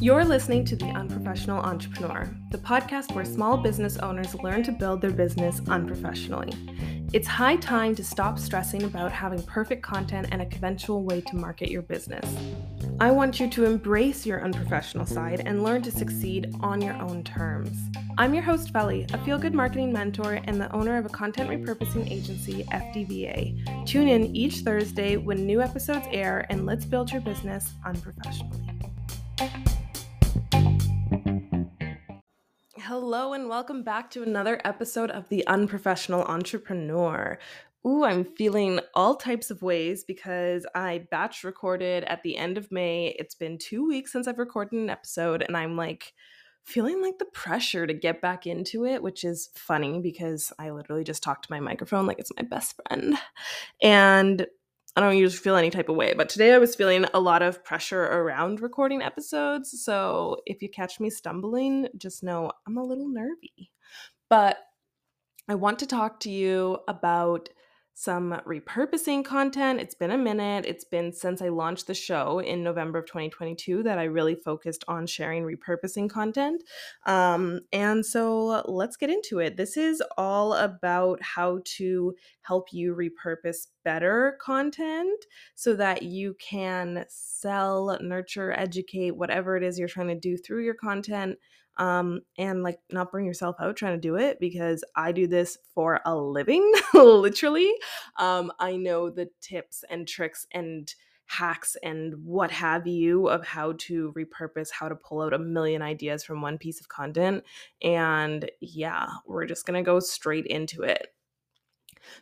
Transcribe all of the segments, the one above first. You're listening to The Unprofessional Entrepreneur, the podcast where small business owners learn to build their business unprofessionally. It's high time to stop stressing about having perfect content and a conventional way to market your business. I want you to embrace your unprofessional side and learn to succeed on your own terms. I'm your host, Felly, a feel-good marketing mentor and the owner of a content repurposing agency, FDVA. Tune in each Thursday when new episodes air and let's build your business unprofessionally. Hello and welcome back to another episode of The Unprofessional Entrepreneur. Ooh, I'm feeling all types of ways because I batch recorded at the end of May. It's been 2 weeks since I've recorded an episode and I'm feeling the pressure to get back into it, which is funny because I literally just talk to my microphone like it's my best friend. And I don't usually feel any type of way, but today I was feeling a lot of pressure around recording episodes. So if you catch me stumbling, just know I'm a little nervy. But I want to talk to you about some repurposing content. It's been a minute. It's been since I launched the show in November of 2022 that I really focused on sharing repurposing content. And so let's get into it. This is all about how to help you repurpose better content so that you can sell, nurture, educate, whatever it is you're trying to do through your content. And not burn yourself out trying to do it, because I do this for a living, literally. I know the tips and tricks and hacks and what have you of how to repurpose, how to pull out a million ideas from one piece of content. And yeah, we're just going to go straight into it.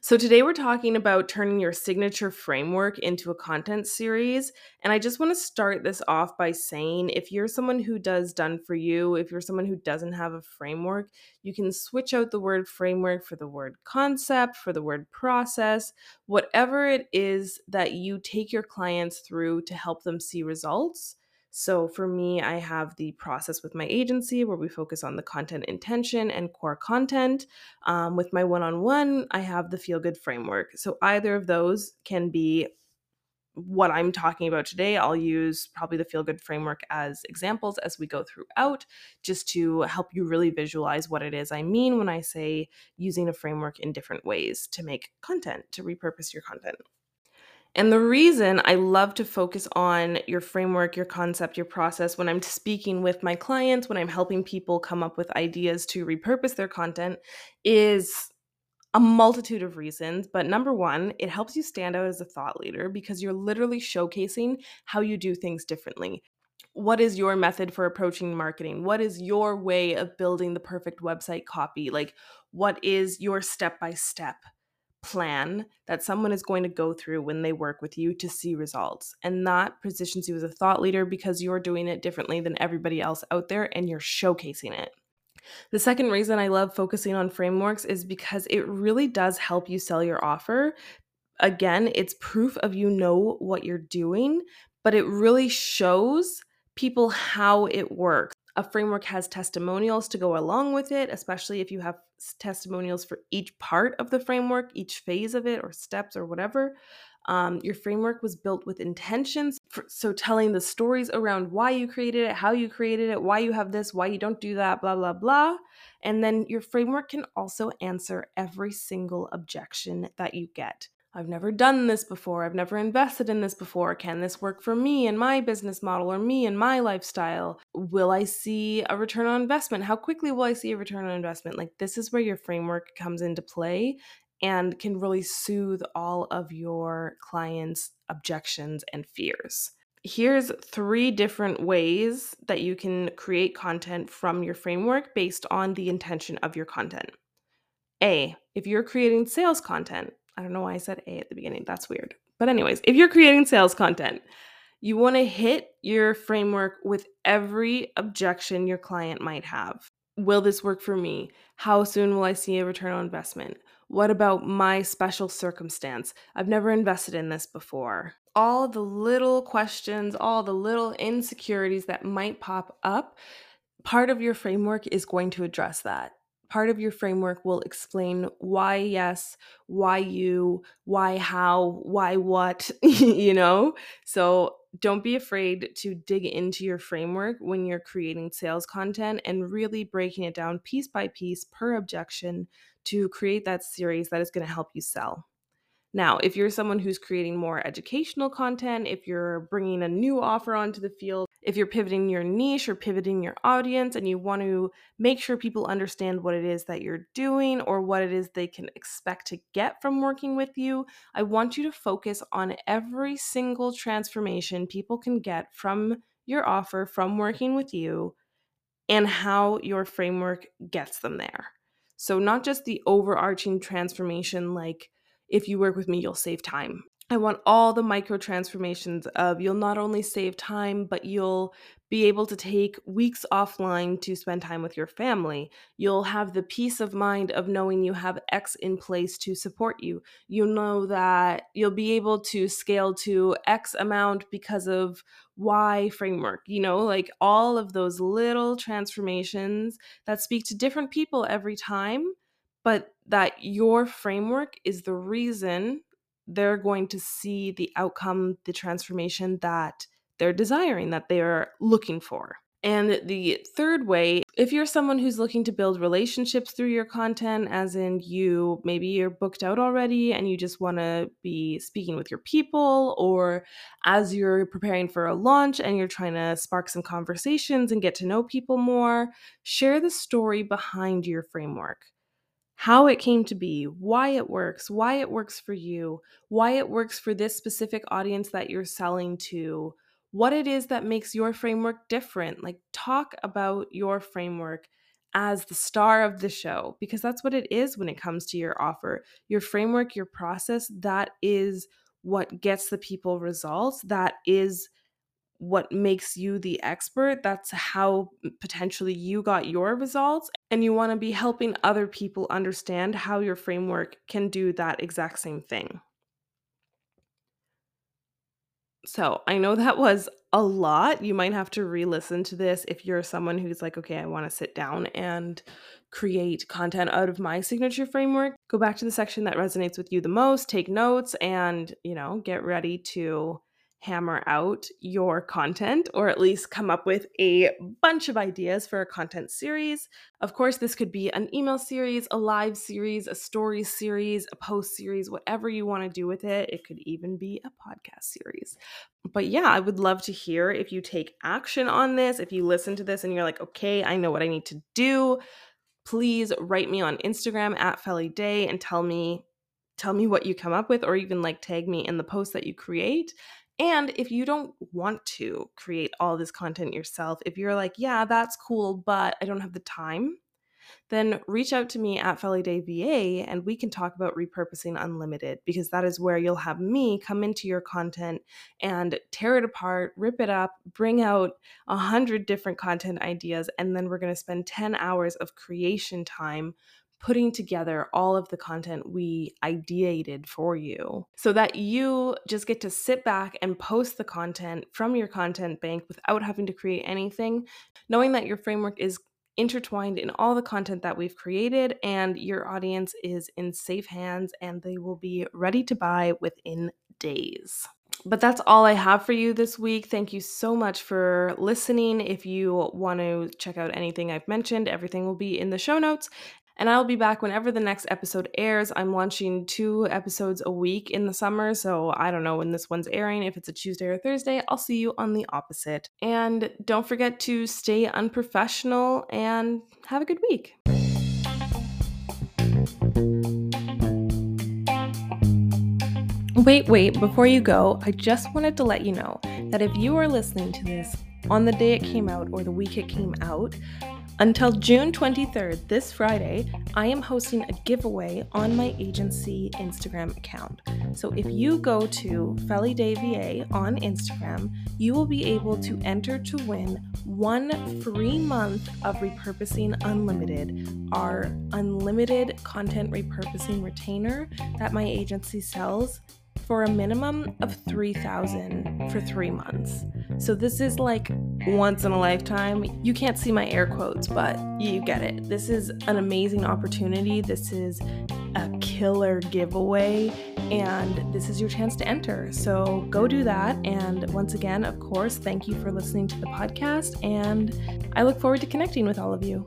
So today we're talking about turning your signature framework into a content series. And I just want to start this off by saying, if you're someone who does done for you, if you're someone who doesn't have a framework, you can switch out the word framework for the word concept, for the word process, whatever it is that you take your clients through to help them see results. So for me, I have the process with my agency where we focus on the content intention and core content. With my one-on-one, I have the feel-good framework. So either of those can be what I'm talking about today. I'll use probably the feel-good framework as examples as we go throughout, just to help you really visualize what it is I mean when I say using a framework in different ways to make content, to repurpose your content. And the reason I love to focus on your framework, your concept, your process when I'm speaking with my clients, when I'm helping people come up with ideas to repurpose their content, is a multitude of reasons. But number one, it helps you stand out as a thought leader because you're literally showcasing how you do things differently. What is your method for approaching marketing? What is your way of building the perfect website copy? What is your step-by-step plan that someone is going to go through when they work with you to see results? And that positions you as a thought leader because you're doing it differently than everybody else out there and you're showcasing it. The second reason I love focusing on frameworks is because it really does help you sell your offer. Again, it's proof of you know what you're doing, but it really shows people how it works. A framework has testimonials to go along with it, especially if you have testimonials for each part of the framework, each phase of it or steps or whatever. Your framework was built with intentions. So telling the stories around why you created it, how you created it, why you have this, why you don't do that, blah, blah, blah. And then your framework can also answer every single objection that you get. I've never done this before. I've never invested in this before. Can this work for me and my business model or me and my lifestyle? Will I see a return on investment? How quickly will I see a return on investment? This is where your framework comes into play and can really soothe all of your clients' objections and fears. Here's 3 different ways that you can create content from your framework based on the intention of your content. A, if you're creating sales content, I don't know why I said A at the beginning. That's weird. But anyways, if you're creating sales content, you want to hit your framework with every objection your client might have. Will this work for me? How soon will I see a return on investment? What about my special circumstance? I've never invested in this before. All the little questions, all the little insecurities that might pop up, part of your framework is going to address that. part of your framework will explain why yes, why you, why how, why what, you know? So don't be afraid to dig into your framework when you're creating sales content and really breaking it down piece by piece per objection to create that series that is going to help you sell. Now, if you're someone who's creating more educational content, if you're bringing a new offer onto the field, if you're pivoting your niche or pivoting your audience and you want to make sure people understand what it is that you're doing or what it is they can expect to get from working with you, I want you to focus on every single transformation people can get from your offer, from working with you, and how your framework gets them there. So not just the overarching transformation like, if you work with me, you'll save time. I want all the micro transformations of you'll not only save time, but you'll be able to take weeks offline to spend time with your family. You'll have the peace of mind of knowing you have X in place to support you. You know that you'll be able to scale to X amount because of Y framework, you know, like all of those little transformations that speak to different people every time, but that your framework is the reason they're going to see the outcome, the transformation that they're desiring, that they are looking for. And the third way, if you're someone who's looking to build relationships through your content, as in you, maybe you're booked out already and you just want to be speaking with your people, or as you're preparing for a launch and you're trying to spark some conversations and get to know people more, share the story behind your framework. How it came to be, why it works for you, why it works for this specific audience that you're selling to, what it is that makes your framework different. Like, talk about your framework as the star of the show, because that's what it is when it comes to your offer. Your framework, your process, that is what gets the people results. That is what makes you the expert. That's how potentially you got your results, and you want to be helping other people understand how your framework can do that exact same thing. So I know that was a lot. You might have to re-listen to this if you're someone who's like, okay, I want to sit down and create content out of my signature framework. Go back to the section that resonates with you the most, take notes, and, you know, get ready to hammer out your content, or at least come up with a bunch of ideas for a content series. Of course, this could be an email series, a live series, a story series, a post series, whatever you want to do with it. It could even be a podcast series. But yeah, I would love to hear if you take action on this, if you listen to this and you're like, okay, I know what I need to do. Please write me on Instagram at FellyDay and tell me what you come up with, or even like tag me in the post that you create. And if you don't want to create all this content yourself, if you're like, yeah, that's cool, but I don't have the time, then reach out to me at FellyDay VA and we can talk about repurposing unlimited, because that is where you'll have me come into your content and tear it apart, rip it up, bring out 100 different content ideas. And then we're going to spend 10 hours of creation time putting together all of the content we ideated for you, so that you just get to sit back and post the content from your content bank without having to create anything, knowing that your framework is intertwined in all the content that we've created and your audience is in safe hands and they will be ready to buy within days. But that's all I have for you this week. Thank you so much for listening. If you want to check out anything I've mentioned, everything will be in the show notes. And I'll be back whenever the next episode airs. I'm launching 2 episodes a week in the summer, so I don't know when this one's airing. If it's a Tuesday or Thursday, I'll see you on the opposite. And don't forget to stay unprofessional and have a good week. Wait, before you go, I just wanted to let you know that if you are listening to this on the day it came out or the week it came out, until June 23rd, this Friday, I am hosting a giveaway on my agency Instagram account. So if you go to FellyDay VA on Instagram, you will be able to enter to win 1 free month of Repurposing Unlimited, our unlimited content repurposing retainer that my agency sells for a minimum of $3,000 for 3 months. So this is like once in a lifetime. You can't see my air quotes, but you get it. This is an amazing opportunity. This is a killer giveaway, and this is your chance to enter. So go do that. And once again, of course, thank you for listening to the podcast, and I look forward to connecting with all of you.